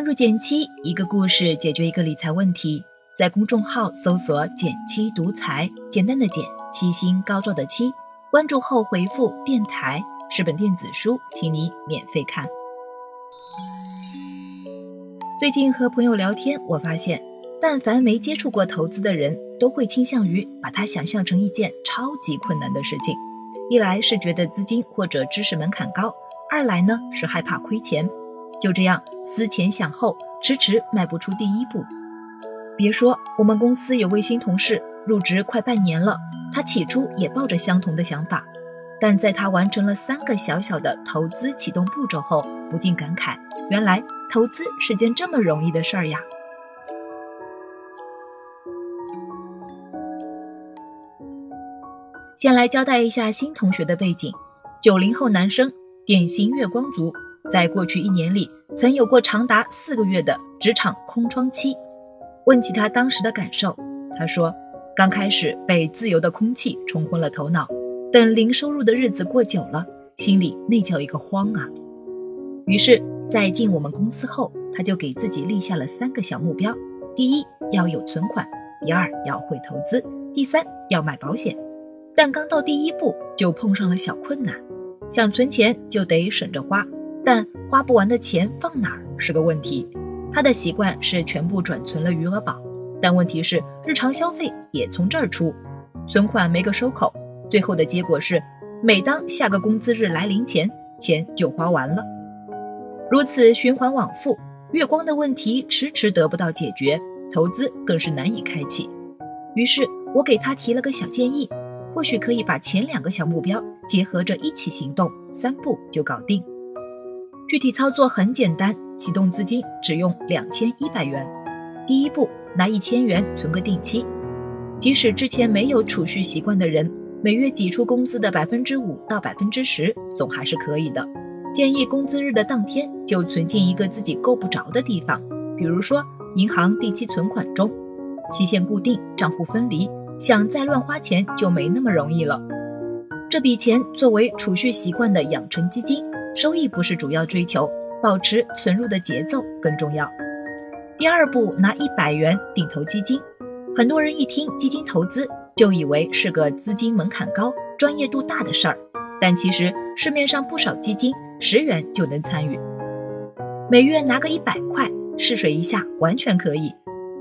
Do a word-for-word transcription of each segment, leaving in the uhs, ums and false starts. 关注简七，一个故事解决一个理财问题。在公众号搜索简七独裁，简单的简，七星高照的七。关注后回复电台，是本电子书，请你免费看。最近和朋友聊天，我发现但凡没接触过投资的人，都会倾向于把它想象成一件超级困难的事情。一来是觉得资金或者知识门槛高，二来呢是害怕亏钱。就这样思前想后，迟迟迈不出第一步。别说我们公司有位新同事入职快半年了，他起初也抱着相同的想法，但在他完成了三个小小的投资启动步骤后，不禁感慨，原来投资是件这么容易的事儿呀。先来交代一下新同学的背景。九零后男生，典型月光族，在过去一年里曾有过长达四个月的职场空窗期。问起他当时的感受，他说刚开始被自由的空气冲昏了头脑，等零收入的日子过久了，心里那叫一个慌啊。于是在进我们公司后，他就给自己立下了三个小目标。第一，要有存款；第二，要会投资；第三，要买保险。但刚到第一步就碰上了小困难，想存钱就得省着花，但花不完的钱放哪儿是个问题。他的习惯是全部转存了余额宝，但问题是日常消费也从这儿出，存款没个收口，最后的结果是每当下个工资日来临前，钱就花完了。如此循环往复，月光的问题迟迟得不到解决，投资更是难以开启。于是我给他提了个小建议，或许可以把前两个小目标结合着一起行动，三步就搞定。具体操作很简单，启动资金只用两千一百元。第一步，拿一千元存个定期。即使之前没有储蓄习惯的人，每月挤出工资的 百分之五 到 百分之十 总还是可以的。建议工资日的当天就存进一个自己够不着的地方，比如说银行定期存款中，期限固定，账户分离，想再乱花钱就没那么容易了。这笔钱作为储蓄习惯的养成基金，收益不是主要追求，保持存入的节奏更重要。第二步，拿一百元定投基金。很多人一听基金投资，就以为是个资金门槛高、专业度大的事儿，但其实市面上不少基金十元就能参与，每月拿个一百块试水一下完全可以。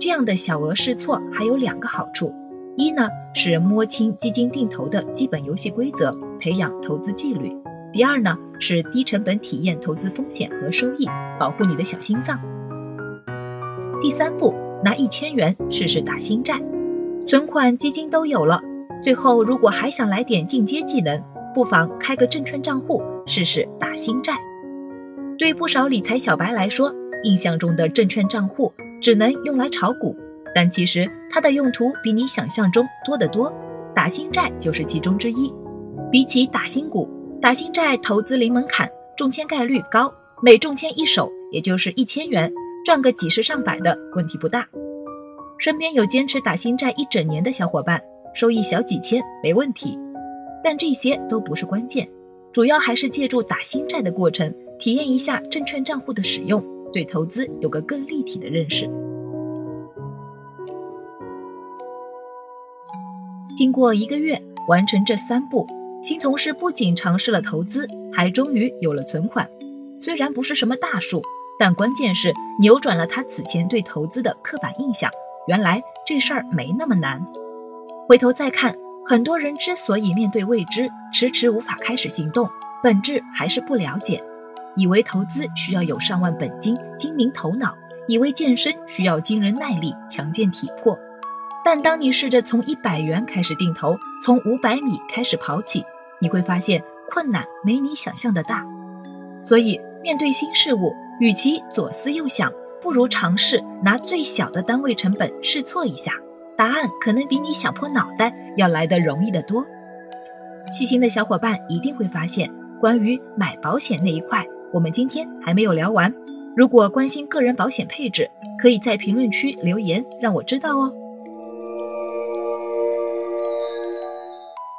这样的小额试错还有两个好处。一呢，是摸清基金定投的基本游戏规则，培养投资纪律。第二呢，是低成本体验投资风险和收益，保护你的小心脏。第三步，拿一千元试试打新债。存款基金都有了，最后如果还想来点进阶技能，不妨开个证券账户试试打新债。对不少理财小白来说，印象中的证券账户只能用来炒股，但其实它的用途比你想象中多得多，打新债就是其中之一。比起打新股，打新债投资零门槛，中签概率高，每中签一手也就是一千元，赚个几十上百的问题不大。身边有坚持打新债一整年的小伙伴，收益小几千没问题。但这些都不是关键，主要还是借助打新债的过程，体验一下证券账户的使用，对投资有个更立体的认识。经过一个月完成这三步，新同事不仅尝试了投资，还终于有了存款。虽然不是什么大数，但关键是扭转了他此前对投资的刻板印象，原来这事儿没那么难。回头再看，很多人之所以面对未知迟迟无法开始行动，本质还是不了解。以为投资需要有上万本金、精明头脑，以为健身需要惊人耐力、强健体魄。但当你试着从一百元开始定投，从五百米开始跑起，你会发现困难没你想象的大。所以面对新事物，与其左思右想，不如尝试拿最小的单位成本试错一下，答案可能比你想破脑袋要来得容易得多。细心的小伙伴一定会发现，关于买保险那一块，我们今天还没有聊完。如果关心个人保险配置，可以在评论区留言让我知道哦。